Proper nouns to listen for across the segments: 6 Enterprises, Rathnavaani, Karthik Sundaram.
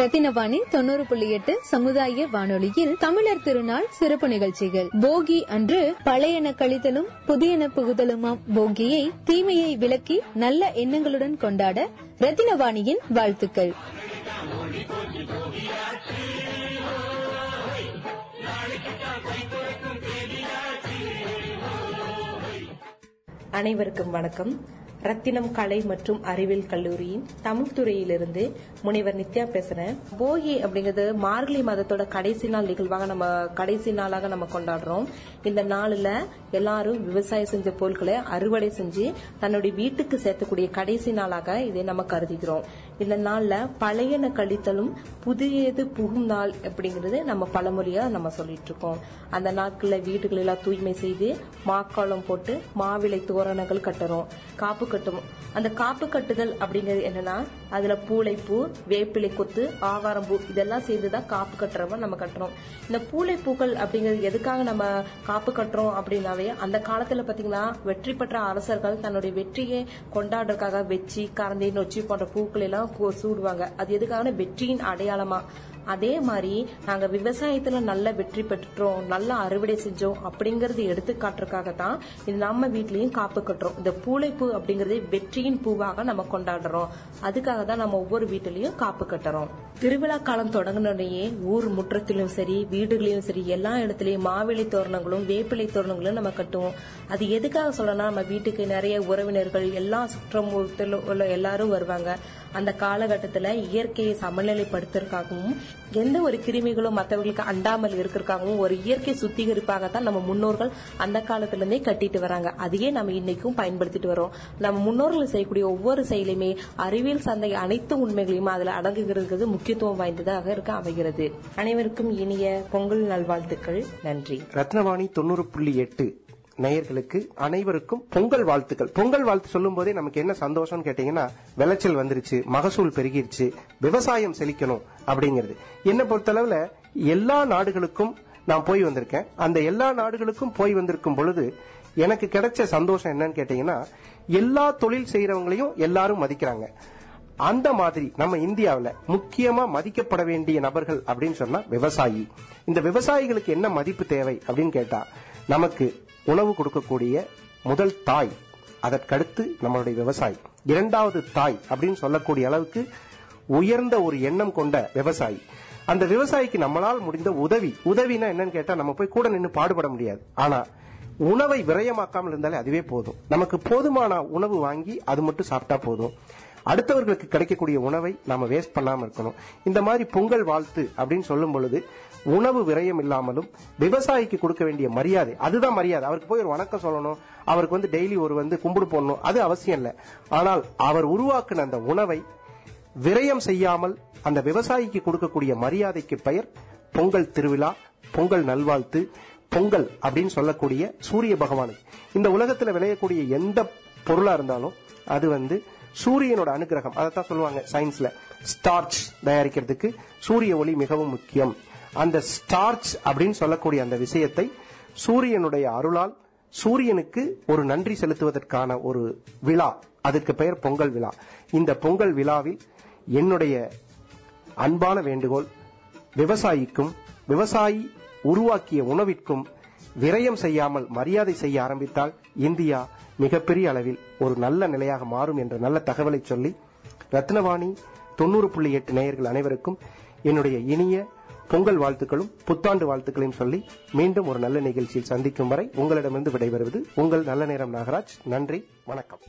ரத்தினவாணி 90.8 சமுதாய வானொலியில் தமிழர் திருநாள் சிறப்பு நிகழ்ச்சிகள். போகி அன்று பழையன கழித்தலும் புதியன புகுதலுமாம் போகியை தீமையை விலக்கி நல்ல எண்ணங்களுடன் கொண்டாட ரத்தினவாணியின் வாழ்த்துக்கள். அனைவருக்கும் வணக்கம். ரத்தினம் கலை மற்றும் அறிவியல் கல்லூரியின் தமிழ் துறையிலிருந்து முனைவர் நித்யா பேசுறேன். போகி அப்படிங்கிறது மார்கழி மாதத்தோட கடைசி நாள் நிகழ்வாக நம்ம கடைசி நாளாக நம்ம கொண்டாடுறோம். இந்த நாளில் எல்லாரும் விவசாயம் செஞ்ச பொருட்களை அறுவடை செஞ்சு தன்னுடைய வீட்டுக்கு சேர்க்கக்கூடிய கடைசி நாளாக இதை நம்ம கருதுகிறோம். இந்த நாளில் பழையன கழித்தலும் புதியது புகும் நாள் அப்படிங்கிறது நம்ம பழமொழியா நம்ம சொல்லிட்டு இருக்கோம். அந்த நாட்களில் வீடுகள் எல்லாம் தூய்மை செய்து மாக்காலம் போட்டு மாவிளை தோரணங்கள் கட்டுறோம், காப்பு கட்டுவோம். அந்த காப்பு கட்டுதல் அப்படிங்கிறது என்னன்னா, அதுல பூளைப்பூ, வேப்பிலை கொத்து, ஆவாரம்பூ இதெல்லாம் சேர்ந்துதான் காப்பு கட்டுறவங்க நம்ம கட்டுறோம். இந்த பூளைப்பூக்கள் அப்படிங்கிறது எதுக்காக நம்ம காப்பு கட்டுறோம் அப்படின்னாவே, அந்த காலத்துல பாத்தீங்கன்னா வெற்றி பெற்ற அரசர்கள் தன்னுடைய வெற்றியை கொண்டாடுறதுக்காக வெச்சி, கரந்தை, நொச்சி போன்ற பூக்கள் எல்லாம் சூடுவாங்க. அது எதுக்காக? வெற்றியின் அடையாளமா. அதே மாதிரி நாங்க விவசாயத்துல நல்ல வெற்றி பெற்றோம், நல்லா அறுவடை செஞ்சோம் அப்படிங்கறது எடுத்துக்காட்டுறதுக்காக தான் நம்ம வீட்லயும் காப்பு கட்டுறோம். இந்த பூளைப்பூ அப்படிங்கறது வெற்றியின் பூவாக நம்ம கொண்டாடுறோம். அதுக்காக தான் நம்ம ஒவ்வொரு வீட்டிலையும் காப்பு கட்டுறோம். திருவிழா காலம் தொடங்கினோடனே ஊர் முற்றத்திலும் சரி, வீடுகளிலும் சரி, எல்லா இடத்துலயும் மாவிளை தோரணங்களும் வேப்பிலை தோரணங்களும் நம்ம கட்டுவோம். அது எதுக்காக சொல்லணும்னா, நம்ம வீட்டுக்கு நிறைய உறவினர்கள் எல்லா சுற்றமுறத்திலும் உள்ள எல்லாரும் வருவாங்க. அந்த காலகட்டத்தில் இயற்கையை சமநிலைப்படுத்துறதுக்காகவும் எந்த ஒரு கிருமிகளும் மற்றவர்களுக்கு அண்டாமல் இருக்கிறதுக்காகவும் ஒரு இயற்கை சுத்திகரிப்பாகத்தான் நம்ம முன்னோர்கள் அந்த காலத்திலிருந்தே கட்டிட்டு வராங்க. அதையே நம்ம இன்னைக்கும் பயன்படுத்திட்டு வரோம். நம்ம முன்னோர்கள் செய்யக்கூடிய ஒவ்வொரு செயலையுமே அறிவியல் சார்ந்த அனைத்து உண்மைகளையும் அதில் அடங்குகிறது, முக்கியத்துவம் வாய்ந்ததாக இருக்க அமைகிறது. அனைவருக்கும் இனிய பொங்கல் நல்வாழ்த்துக்கள். நன்றி. ரத்னவாணி 90.8 நேயர்களுக்கு அனைவருக்கும் பொங்கல் வாழ்த்துக்கள். பொங்கல் வாழ்த்து சொல்லும் போதே நமக்கு என்ன சந்தோஷம் கேட்டீங்கன்னா, விளைச்சல் வந்துருச்சு, மகசூல் பெருகிருச்சு, விவசாயம் செழிக்கணும் அப்படிங்கிறது. என்ன பொறுத்தளவுல எல்லா நாடுகளுக்கும் நான் போய் வந்திருக்கேன். அந்த எல்லா நாடுகளுக்கும் போய் வந்திருக்கும் பொழுது எனக்கு கிடைச்ச சந்தோஷம் என்னன்னு கேட்டீங்கன்னா, எல்லா தொழில் செய்யறவங்களையும் எல்லாரும் மதிக்கிறாங்க. அந்த மாதிரி நம்ம இந்தியாவில் முக்கியமா மதிக்கப்பட வேண்டிய நபர்கள் அப்படின்னு சொன்னா விவசாயி. இந்த விவசாயிகளுக்கு என்ன மதிப்பு தேவை அப்படின்னு கேட்டா, நமக்கு உணவு கொடுக்கக்கூடிய முதல் தாய், அதற்கடுத்து நம்மளுடைய விவசாயி, இரண்டாவது தாய் அப்படின்னு சொல்லக்கூடிய அளவுக்கு உயர்ந்த ஒரு எண்ணம் கொண்ட விவசாயி. அந்த விவசாயிக்கு நம்மளால் முடிந்த உதவினா என்னன்னு கேட்டா, நம்ம போய் கூட நின்று பாடுபட முடியாது. ஆனா உணவை விரயமாக்காமல் இருந்தாலே அதுவே போதும். நமக்கு போதுமான உணவு வாங்கி அது மட்டும் சாப்பிட்டா போதும். அடுத்தவர்களுக்கு கிடைக்கக்கூடிய உணவை நாம வேஸ்ட் பண்ணாம இருக்கணும். இந்த மாதிரி பொங்கல் வாழ்த்து அப்படின்னு சொல்லும் பொழுது உணவு விரயம் இல்லாமலும் விவசாயிக்கு கொடுக்க வேண்டிய மரியாதை, அதுதான் மரியாதை. அவருக்கு போய் ஒரு வணக்கம் சொல்லணும், அவருக்கு டெய்லி ஒரு கும்பிடு போடணும், அது அவசியம் இல்லை. ஆனால் அவர் உருவாக்குன அந்த உணவை விரயம் செய்யாமல் அந்த விவசாயிக்கு கொடுக்கக்கூடிய மரியாதைக்கு பெயர் பொங்கல் திருவிழா, பொங்கல் நல்வாழ்த்து. பொங்கல் அப்படின்னு சொல்லக்கூடிய சூரிய பகவானுக்கு, இந்த உலகத்துல விளையக்கூடிய எந்த பொருளா இருந்தாலும் அது சூரியனோட அனுகிரகம். அதைத்தான் சொல்லுவாங்க சயின்ஸ்ல, ஸ்டார்ச் தயாரிக்கிறதுக்கு சூரிய ஒளி மிகவும் முக்கியம். அந்த ஸ்டார்ச் அப்படின்னு சொல்லக்கூடிய அந்த விஷயத்தை சூரியனுடைய அருளால் சூரியனுக்கு ஒரு நன்றி செலுத்துவதற்கான ஒரு விழா, அதற்கு பெயர் பொங்கல் விழா. இந்த பொங்கல் விழாவில் என்னுடைய அன்பான வேண்டுகோள், விவசாயிக்கும் விவசாயி உருவாக்கிய உணவிற்கும் விரயம் செய்யாமல் மரியாதை செய்ய ஆரம்பித்தால் இந்தியா மிகப்பெரிய அளவில் ஒரு நல்ல நிலையாக மாறும் என்ற நல்ல தகவலை சொல்லி ரத்னவாணி 90.8 நேயர்கள் அனைவருக்கும் என்னுடைய இனிய பொங்கல் வாழ்த்துக்களும் புத்தாண்டு வாழ்த்துக்களையும் சொல்லி மீண்டும் ஒரு நல்ல நிகழ்ச்சியில் சந்திக்கும் வரை உங்களிடமிருந்து விடைபெறுவது உங்கள் நல்ல நேரம் நாகராஜ். நன்றி, வணக்கம்.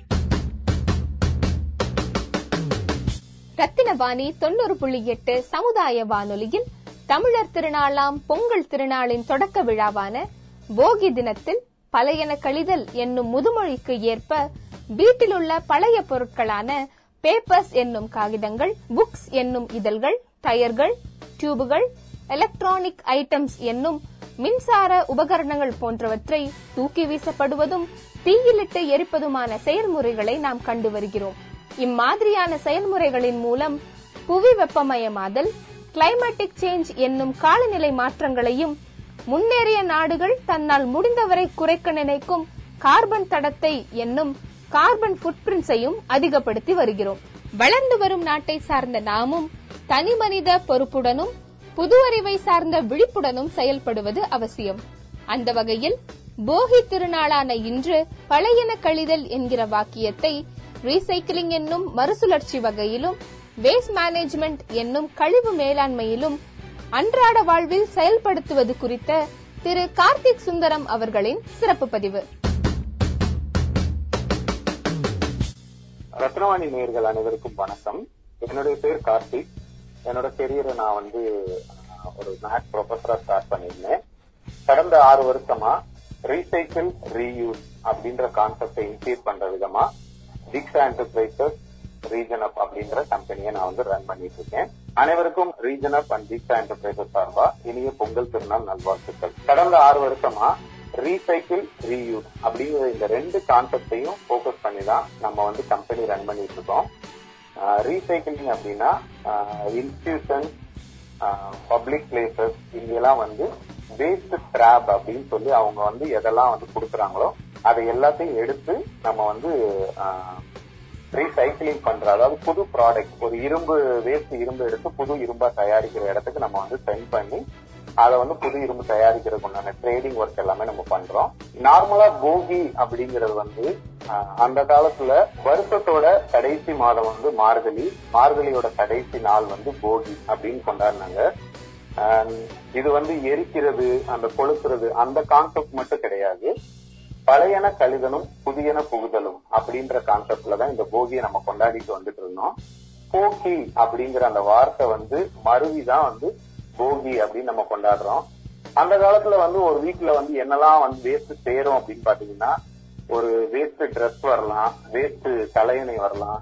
ரத்தினவாணி 90.8 சமுதாய வானொலியில் தமிழர் திருநாளாம் பொங்கல் திருநாளின் தொடக்க விழாவான போகி தினத்தில் பழையன கழிதல் என்னும் முதுமொழிக்கு ஏற்ப வீட்டிலுள்ள பழைய பொருட்களான பேப்பர்ஸ் என்னும் காகிதங்கள், புக்ஸ் என்னும் இதழ்கள், டயர்கள், டியூபுகள், எலக்ட்ரானிக் ஐட்டம்ஸ் என்னும் மின்சார உபகரணங்கள் போன்றவற்றை தூக்கி வீசப்படுவதும் தீயிலிட்டு எரிப்பதுமான செயல்முறைகளை நாம் கண்டு வருகிறோம். இம்மாதிரியான செயல்முறைகளின் மூலம் புவி வெப்பமயமாதல், கிளைமேட்டிக் சேஞ்ச் என்னும் காலநிலை மாற்றங்களையும் முன்னேறிய நாடுகள் தன்னால் முடிந்தவரை குறைக்க நினைக்கும் கார்பன் தடத்தை என்னும் கார்பன் ஃபுட்பிரிண்ட்ஸையும் அதிகப்படுத்தி வருகிறோம். வளர்ந்து வரும் நாட்டை சார்ந்த நாமும் தனி மனித பொறுப்புடனும் புது அறிவை சார்ந்த விழிப்புடனும் செயல்படுவது அவசியம். அந்த வகையில் போகி திருநாளான இன்று பழையன கழிதல் என்கிற வாக்கியத்தை ரீசைக்கிளிங் என்னும் மறுசுழற்சி வகையிலும், வேஸ்ட் மேனேஜ்மெண்ட் என்னும் கழிவு மேலாண்மையிலும் அன்றாட வாழ்வில் செயல்படுத்துவது குறித்த திரு கார்த்திக் சுந்தரம் அவர்களின் சிறப்பு பதிவு. ரத்னவாணி நேயர்கள் அனைவருக்கும் வணக்கம். என்னுடைய பேர் கார்த்திக். என்னோட கெரியரை நான் ஒரு மேத் ப்ரொஃபஸரா ஸ்டார்ட் பண்ணியிருந்தேன். கடந்த 6 வருஷமா ரீசைக்கிள் ரீயூஸ் அப்படின்ற கான்செப்டை இன்க்ளூட் பண்ற விதமா 6 என்டர்பிரைசஸ் ரீஜனப் அப்படின்ற கம்பெனியை நான் ரன் பண்ணிட்டு இருக்கேன். அனைவருக்கும் ரீஜனப் அண்ட் 6 என்டர்பிரைசஸ் சார்பா இனிய பொங்கல் திருநாள் நல்வாழ்த்துக்கள். கடந்த 6 வருஷமா ரீசைக்கிள் ரீயூஸ் அப்படிங்கிற இந்த 2 கான்செப்டையும் போக்கஸ் பண்ணி தான் நம்ம கம்பெனி ரன் பண்ணிட்டு இருக்கோம். ரீசைக்கிளிங் அப்படின்னா இன்ஸ்டிடியூஷன்ஸ், பப்ளிக் பிளேசஸ் இங்கெல்லாம் வேஸ்ட் ஸ்கிராப் அப்படின்னு சொல்லி அவங்க எதெல்லாம் கொடுக்குறாங்களோ அதை எல்லாத்தையும் எடுத்து நம்ம ரீசைக்கிளிங் பண்ற, அதாவது புது ப்ராடக்ட், ஒரு வேஸ்ட் இரும்பு எடுத்து புது இரும்பா தயாரிக்கிற இடத்துக்கு நம்ம சென்ட் பண்ணி அதை புது இரும்பு தயாரிக்கிறதுக்கு உண்டான ட்ரேடிங் ஒர்க் எல்லாமே நம்ம பண்றோம். நார்மலா போகி அப்படிங்கறது அந்த காலத்துல வருஷத்தோட கடைசி மாதம் மார்கழியோட கடைசி நாள் போகி அப்படின்னு கொண்டாடினாங்க. இது எரிக்கிறது, அந்த கொளுத்துறது அந்த கான்செப்ட் மட்டும் கிடையாது. பழையன கழிதலும் புதியன புகுதலும் அப்படின்ற கான்செப்ட்லதான் இந்த போகியை நம்ம கொண்டாடிட்டு இருந்தோம். போகி அப்படிங்கிற அந்த வார்த்தை மறுவிதான் போகி அப்படின்னு நம்ம கொண்டாடுறோம். அந்த காலத்துல ஒரு வீட்டுல என்னெல்லாம் வேஸ்ட் சேரும் அப்படின்னு பாத்தீங்கன்னா, ஒரு வேஸ்ட் ட்ரெஸ் வரலாம், வேஸ்ட் தலையணை வரலாம்,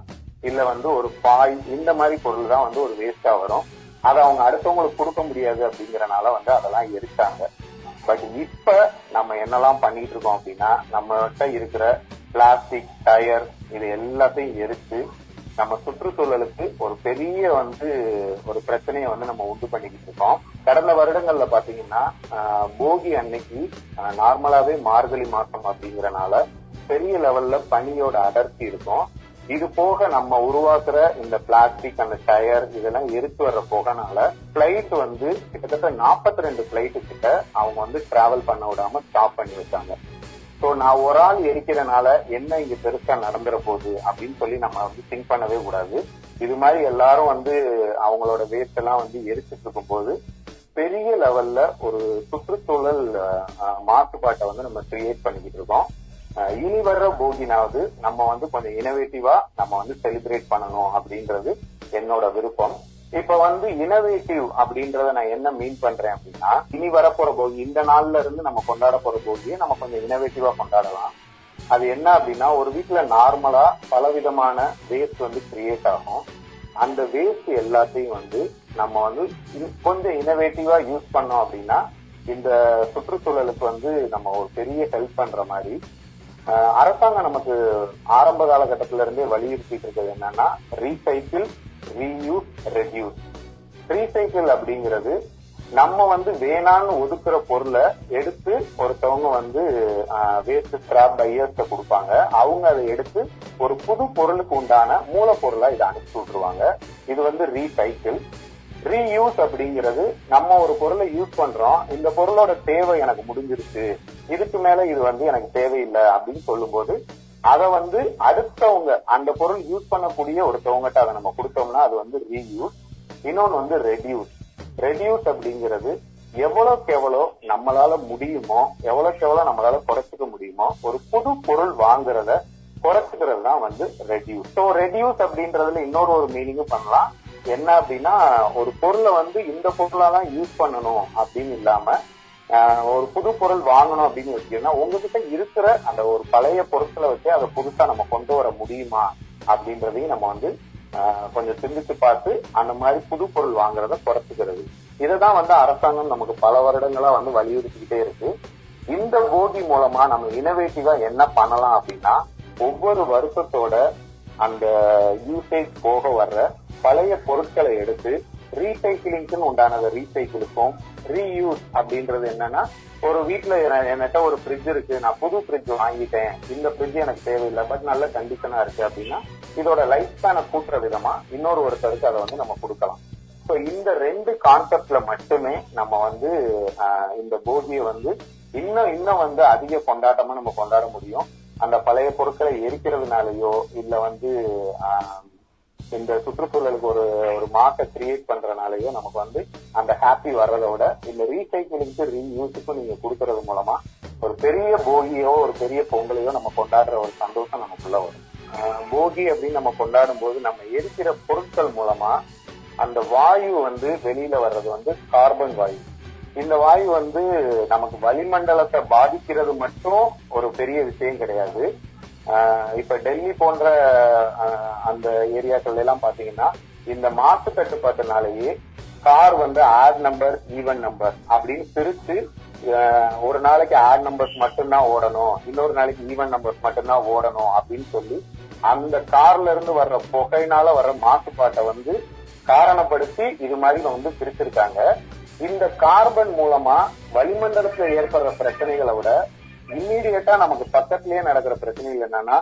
இல்ல ஒரு பாய், இந்த மாதிரி பொருள் தான் ஒரு வேஸ்டா வரும். அதை அவங்க அடுத்தவங்களுக்கு கொடுக்க முடியாது அப்படிங்கறனால அதெல்லாம் எரிச்சாங்க. பட் இப்ப நம்ம என்னெல்லாம் பண்ணிட்டு இருக்கோம் அப்படின்னா, நம்மகிட்ட இருக்கிற பிளாஸ்டிக், டயர் இது எல்லாத்தையும் எரிச்சு நம்ம சுற்றுச்சூழலுக்கு ஒரு பெரிய ஒரு பிரச்சனையை நம்ம உண்டு பண்ணிக்கிட்டு இருக்கோம். கடந்த வருடங்கள்ல பாத்தீங்கன்னா போகி அன்னைக்கு நார்மலாவே மார்கழி மாசம் அப்படிங்கறனால பெரிய லெவல்ல பனியோட அடர்த்தி இருக்கும். இது போக நம்ம உருவாக்குற இந்த பிளாஸ்டிக், அந்த டயர் இதெல்லாம் எரித்து வர்ற போகனால பிளைட் கிட்டத்தட்ட 42 பிளைட்டு கிட்ட அவங்க டிராவல் பண்ண விடாம ஸ்டாப் பண்ணி வச்சாங்க. சோ நான் ஒரு ஆள் எரிக்கிறனால என்ன இங்க பெருசா நடந்துற போகுது அப்படின்னு சொல்லி நம்ம திங்க் பண்ணவே கூடாது. இது மாதிரி எல்லாரும் அவங்களோட வேஸ்ட் எல்லாம் எரிச்சிட்டு இருக்கும் போது பெரிய லெவல்ல ஒரு சுற்றுச்சூழல் மாசுபாட்டை நம்ம கிரியேட் பண்ணிக்கிட்டு இருக்கோம். இனி வர்ற போகினாவது நம்ம கொஞ்சம் இனோவேட்டிவா நம்ம செலிப்ரேட் பண்ணணும் அப்படின்றது என்னோட விருப்பம். இப்ப இனோவேட்டிவ் அப்படின்றத நான் என்ன மீன் பண்றேன் அப்படின்னா, இனி வரப்போற போகி, இந்த நாள்ல இருந்து நம்ம கொண்டாட போற போகியை நம்ம கொஞ்சம் இனோவேட்டிவா கொண்டாடலாம். அது என்ன அப்படின்னா, ஒரு வீட்டுல நார்மலா பலவிதமான வேஸ்ட் கிரியேட் ஆகும். அந்த வேஸ்ட் எல்லாத்தையும் நம்ம கொஞ்சம் இனோவேட்டிவா யூஸ் பண்ணோம் அப்படின்னா இந்த சுற்றுச்சூழலுக்கு நம்ம ஒரு பெரிய ஹெல்ப் பண்ற மாதிரி அரசாங்கம் நமக்கு ஆரம்ப காலகட்டத்தில இருந்தே வலியுறுத்திட்டு இருக்கிறது என்னன்னா, ரீசைக்கிள், ரீயூஸ், ரெடியூஸ். ரீசைக்கிள் அப்படிங்கிறது நம்ம வேணான்னு ஒதுக்குற பொருளை எடுத்து ஒருத்தவங்க வேஸ்ட் ஸ்கிராப் பையர்ஸ் கொடுப்பாங்க. அவங்க அதை எடுத்து ஒரு புது பொருளுக்கு உண்டான மூலப்பொருளா இதை அனுப்பிச்சு விட்டுருவாங்க. இது ரீசைக்கிள். ரீயூஸ் அப்படிங்கிறது நம்ம ஒரு பொருளை யூஸ் பண்றோம், இந்த பொருளோட தேவை எனக்கு முடிஞ்சிருச்சு, இதுக்கு மேல இது எனக்கு தேவையில்லை அப்படின்னு சொல்லும் போது அதை அடுத்தவங்க, அந்த பொருள் யூஸ் பண்ணக்கூடிய ஒருத்தவங்ககிட்ட அதை நம்ம கொடுத்தோம்னா அது ரீயூஸ். இன்னொன்னு ரெடியூஸ். ரெடியூஸ் அப்படிங்கிறது எவ்வளவுக்கு எவ்வளோ நம்மளால முடியுமோ, எவ்வளவுக்கு எவ்வளோ நம்மளால குறைச்சிக்க முடியுமோ, ஒரு புது பொருள் வாங்குறத குறைச்சிக்கிறது தான் வந்து ரெடியூஸ். ஸோ ரெடியூஸ் அப்படின்றதுல இன்னொரு ஒரு மீனிங்கும் பண்ணலாம். என்ன அப்படின்னா, ஒரு பொருளை வந்து இந்த பொருளா தான் யூஸ் பண்ணணும் அப்படின்னு இல்லாம, ஒரு புது பொருள் வாங்கணும் அப்படின்னு வச்சுக்கோன்னா உங்ககிட்ட இருக்கிற அந்த ஒரு பழைய பொருட்களை வச்சு அதை புதுசா நம்ம கொண்டு வர முடியுமா அப்படின்றதையும் நம்ம வந்து கொஞ்சம் சிந்திச்சு பார்த்து அந்த மாதிரி புது பொருள் வாங்குறத குறைச்சிக்கிறது. இதைதான் வந்து அரசாங்கம் நமக்கு பல வருடங்களா வந்து வலியுறுத்திக்கிட்டே இருக்கு. இந்த போகி மூலமா நம்ம இனோவேட்டிவா என்ன பண்ணலாம் அப்படின்னா, ஒவ்வொரு வருஷத்தோட அந்த யூசேஜ் போக வர்ற பழைய பொருட்களை எடுத்து ரீசைக்கிளிங்க்கு உண்டானதை ரீசைக்கிளுக்கும், ரீயூஸ் அப்படின்றது என்னன்னா, ஒரு வீட்டுல என்கிட்ட ஒரு ஃப்ரிட்ஜ் இருக்கு, நான் புது ஃப்ரிட்ஜ் வாங்கிட்டேன், இந்த ஃப்ரிட்ஜ் எனக்கு தேவையில்லை பட் நல்ல கண்டிஷனா இருக்கு அப்படின்னா இதோட லைஃப் ஸ்பேனை கூட்டுற விதமா இன்னொரு ஒருத்தருக்கு அதை வந்து நம்ம கொடுக்கலாம். ஸோ இந்த ரெண்டு கான்செப்ட்ல மட்டுமே நம்ம வந்து இந்த போகியை வந்து இன்னும் வந்து அதிக கொண்டாட்டமா நம்ம கொண்டாட முடியும். அந்த பழைய பொருட்களை எரிக்கிறதுனாலயோ இல்ல வந்து இந்த சுற்றுச்சூழலுக்கு ஒரு மார்க்கை கிரியேட் பண்றதுனாலயோ நமக்கு வந்து அந்த ஹாப்பி வர்றதோட இந்த ரீசைக்கிளிங்க்கு ரீயூஸுக்கும் நீங்க கொடுக்கறது மூலமா ஒரு பெரிய போகியோ ஒரு பெரிய பொங்கலையோ நம்ம கொண்டாடுற ஒரு சந்தோஷம் நமக்குள்ள வரும். போகி அப்படின்னு நம்ம கொண்டாடும் போது நம்ம எரிக்கிற பொருட்கள் மூலமா அந்த வாயு வந்து வெளியில வர்றது வந்து கார்பன் வாயு. இந்த வாயு வந்து நமக்கு வளிமண்டலத்தை பாதிக்கிறது மட்டும் ஒரு பெரிய விஷயம் கிடையாது. இப்ப டெல்லி போன்ற அந்த ஏரியாக்கள் எல்லாம் பாத்தீங்கன்னா இந்த மாசு கட்டுப்பாட்டுனாலேயே கார் வந்து ஆட் நம்பர் ஈவன் நம்பர் அப்படின்னு பிரிச்சு, ஒரு நாளைக்கு ஆட் நம்பர்ஸ் மட்டும்தான் ஓடணும், இன்னொரு நாளைக்கு ஈவன் நம்பர்ஸ் மட்டும்தான் ஓடணும் அப்படின்னு சொல்லி அந்த கார்ல இருந்து வர்ற புகையினால வர்ற மாசுபாட்டை வந்து காரணப்படுத்தி இது மாதிரி வந்து பிரிச்சிருக்காங்க. இந்த கார்பன் மூலமா வளிமண்டலத்துல ஏற்படுற பிரச்சனைகளை விட இம்மீடியட்டா நமக்கு பக்கத்திலேயே நடக்கிற பிரச்சனைகள் என்னன்னா,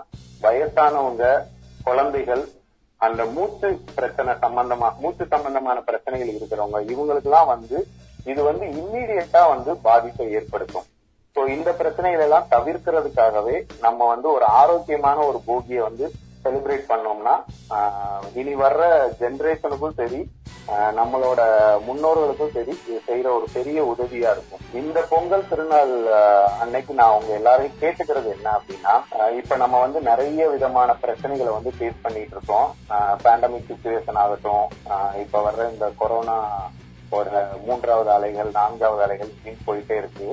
வயசானவங்க, குழந்தைகள், அந்த மூச்சு பிரச்சனை சம்பந்தமா, மூச்சு சம்பந்தமான பிரச்சனைகள் இருக்கிறவங்க, இவங்களுக்கு எல்லாம் வந்து இது வந்து இம்மீடியட்டா வந்து பாதிப்பை ஏற்படுத்தும். ஸோ இந்த பிரச்சனைகள் எல்லாம் தவிர்க்கிறதுக்காகவே நம்ம வந்து ஒரு ஆரோக்கியமான ஒரு போகியை வந்து செலிப்ரேட் பண்ணோம்னா இனி வர்ற ஜெனரேஷனுக்கும் சரி நம்மளோட முன்னோர்களுக்கும் சரி இது செய்யற ஒரு பெரிய உதவியா இருக்கும். இந்த பொங்கல் திருநாள் அன்னைக்கு நான் அவங்க எல்லாரையும் கேட்டுக்கிறது என்ன அப்படின்னா, இப்ப நம்ம வந்து நிறைய விதமான பிரச்சனைகளை வந்து ஃபேஸ் பண்ணிட்டு இருக்கோம். பேண்டமிக் சுச்சுவேஷன் ஆகட்டும், இப்ப வர்ற இந்த கொரோனா ஒரு 3வது அலைகள் 4வது அலைகள் இப்படின்னு போயிட்டே இருக்கு.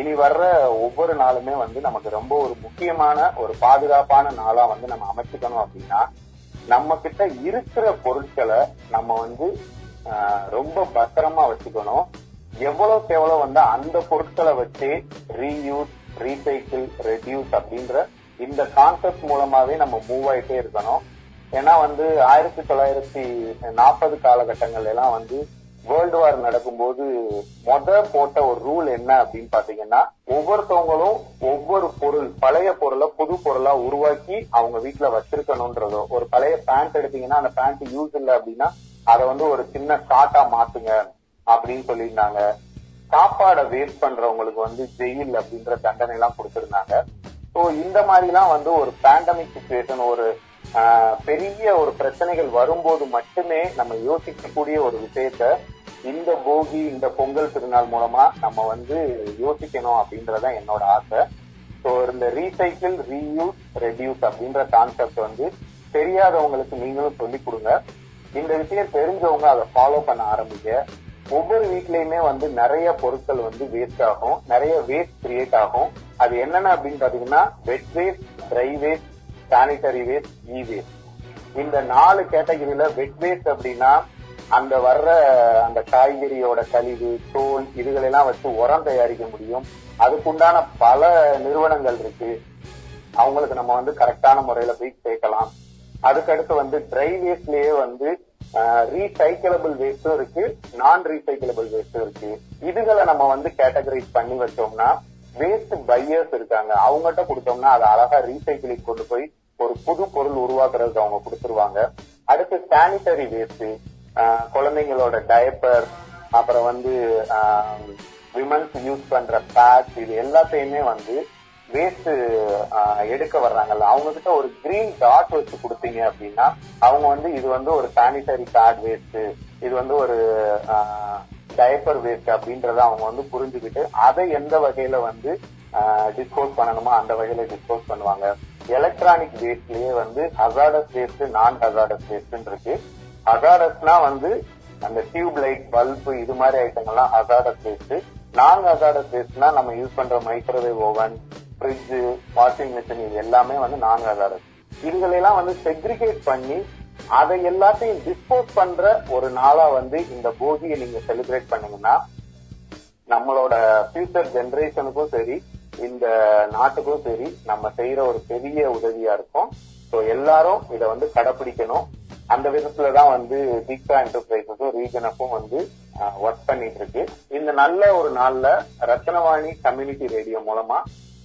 இனி வர்ற ஒவ்வொரு நாளுமே வந்து நமக்கு ரொம்ப ஒரு முக்கியமான ஒரு பாதுகாப்பான நாளா வந்து நம்ம அமைச்சுக்கணும் அப்படின்னா, நம்ம கிட்ட இருக்கிற பொருட்களை நம்ம வந்து ரொம்ப பத்திரமா வச்சுக்கணும். எவ்வளவுக்கு எவ்வளவு வந்து அந்த பொருட்களை வச்சு ரீயூஸ், ரீசைக்கிள், ரெடியூஸ் அப்படின்ற இந்த கான்செப்ட் மூலமாவே நம்ம மூவ் ஆயிட்டே இருக்கணும். ஏன்னா வந்து 1940 காலகட்டங்கள்ல எல்லாம் வந்து வேர்ல்டு வார் நடக்கும்போது போட்ட ஒரு ரூல் என்ன அப்படின்னு பாத்தீங்கன்னா, ஒவ்வொருத்தவங்களும் ஒவ்வொரு பொருள், பழைய பொருளை புது பொருளா உருவாக்கி அவங்க வீட்டுல வச்சிருக்கணும்ன்றதோ, ஒரு பழைய பேண்ட் எடுத்தீங்கன்னா அந்த பேண்ட் யூஸ் இல்லை அப்படின்னா அதை வந்து ஒரு சின்ன ஷார்ட்டா மாத்துங்க அப்படின்னு சொல்லியிருந்தாங்க. சாப்பாடை வேஸ்ட் பண்றவங்களுக்கு வந்து ஜெயில் அப்படின்ற தண்டனை எல்லாம் கொடுத்திருந்தாங்க. ஸோ இந்த மாதிரி எல்லாம் வந்து ஒரு பேண்டமிக் சுச்சுவேஷன், ஒரு பெரிய ஒரு பிரச்சனைகள் வரும்போது மட்டுமே நம்ம யோசிக்கக்கூடிய ஒரு விஷயத்த இந்த போகி, இந்த பொங்கல் திருநாள் மூலமா நம்ம வந்து யோசிக்கணும் அப்படின்றத என்னோட ஆசை. ஸோ இந்த ரீசைக்கிள், ரீயூஸ், ரெடியூஸ் அப்படின்ற கான்செப்ட் வந்து தெரியாதவங்களுக்கு நீங்களும் சொல்லிக் கொடுங்க. இந்த விஷயம் தெரிஞ்சவங்க அதை ஃபாலோ பண்ண ஆரம்பிக்க. ஒவ்வொரு வீட்லயுமே வந்து நிறைய பொருட்கள் வந்து வேஸ்ட் ஆகும், நிறைய வேஸ்ட் கிரியேட் ஆகும். அது என்னென்ன அப்படின்னு பாத்தீங்கன்னா, wet waste, dry waste, sanitary waste, e waste, இந்த 4 கேட்டகரியில வெட் வேஸ்ட் அப்படின்னா அந்த வர்ற அந்த காய்கறியோட கழிவு, தோல், இதுகளெல்லாம் வச்சு உரம் தயாரிக்க முடியும். அதுக்குண்டான பல நிறுவனங்கள் இருக்கு, அவங்களுக்கு நம்ம வந்து கரெக்டான முறையில போய் சேர்க்கலாம். அதுக்கடுத்து வந்து ட்ரை வேஸ்ட்லயே வந்து ரீசைக்கிளபிள் வேஸ்டும் இருக்கு, நான் ரீசைக்கிளபிள் வேஸ்டும் இருக்கு. இதுகளை நம்ம வந்து கேட்டகரைஸ் பண்ணி வச்சோம்னா வேஸ்ட் பையர்ஸ் இருக்காங்க, அவங்ககிட்ட கொடுத்தோம்னா அதை அழகா ரீசைக்கிளிங் கொண்டு போய் ஒரு புது பொருள் உருவாக்குறதுக்கு அவங்க கொடுத்துருவாங்க. அடுத்து சானிட்டரி வேஸ்ட், குழந்தைங்களோட டயப்பர், அப்புறம் வந்து விமன்ஸ் யூஸ் பண்ற பேட்ச், இது எல்லாத்தையுமே வந்து வேஸ்ட் எடுக்க வர்றாங்கல்ல, அவங்க கிட்ட ஒரு கிரீன் டாட் வச்சு கொடுத்தீங்க அப்படின்னா அவங்க வந்து இது வந்து ஒரு சானிட்டரி பேட் வேஸ்ட், இது வந்து ஒரு டைப்பர் வேஸ்ட் அப்படின்றத அவங்க வந்து புரிஞ்சுக்கிட்டு அதை எந்த வகையில வந்து டிஸ்போஸ் பண்ணணுமோ அந்த வகையில டிஸ்போஸ் பண்ணுவாங்க. எலக்ட்ரானிக் வேஸ்ட்லயே வந்து hazardous waste, non hazardous waste இருக்கு. ஹசார்டஸ்னா வந்து அந்த டியூப் லைட், பல்பு, இது மாதிரி ஐட்டங்கள்லாம் ஹசார்டஸ் வேஸ்ட். நான் ஹசார்டஸ் வேஸ்ட்னா நம்ம யூஸ் பண்ற microwave oven, fridge, washing machine, இது எல்லாமே வந்து நான் ஹசார்டஸ். இதுகளெல்லாம் வந்து செக்ரிகேட் பண்ணி அதை எல்லாத்தையும் டிஸ்போஸ் பண்ற ஒரு நாளா வந்து இந்த போகியை நீங்க செலிப்ரேட் பண்ணீங்கன்னா நம்மளோட ஃபியூச்சர் ஜெனரேஷனுக்கும் சரி இந்த நாட்டுக்கும் சரி நம்ம செய்யற ஒரு பெரிய உதவியா இருக்கும். ஸோ எல்லாரும் இதை வந்து கடைபிடிக்கணும். அந்த விதத்துலதான் வந்து 6 என்டர்பிரைசஸும் ரீஜனப்பும் வந்து ஒர்க் பண்ணிட்டு இருக்கு. இந்த நல்ல ஒரு நாள்ல ரத்னவாணி கம்யூனிட்டி ரேடியோ மூலமா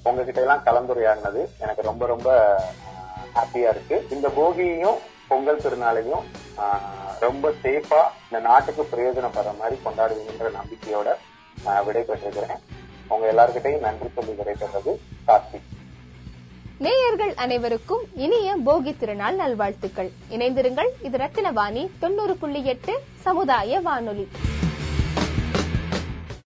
உங்ககிட்ட எல்லாம் கலந்துரையாடினது எனக்கு ரொம்ப ரொம்ப ஹாப்பியா இருக்கு. இந்த போகியையும் பொங்கல் திருநாளையும் ரொம்ப சேஃபா இந்த நாட்டுக்கு பிரயோஜனப்படுற மாதிரி கொண்டாடுவீங்கன்ற நம்பிக்கையோட விடை பெற்றிருக்கிறேன். உங்க எல்லாருக்கிட்டையும் நன்றி சொல்லி விடைபெற்றது கார்த்திக். நேயர்கள் அனைவருக்கும் இனிய போகி திருநாள் நல்வாழ்த்துக்கள். இணைந்திருங்கள். இது ரத்தினவாணி 90.8 சமுதாய வானொலி.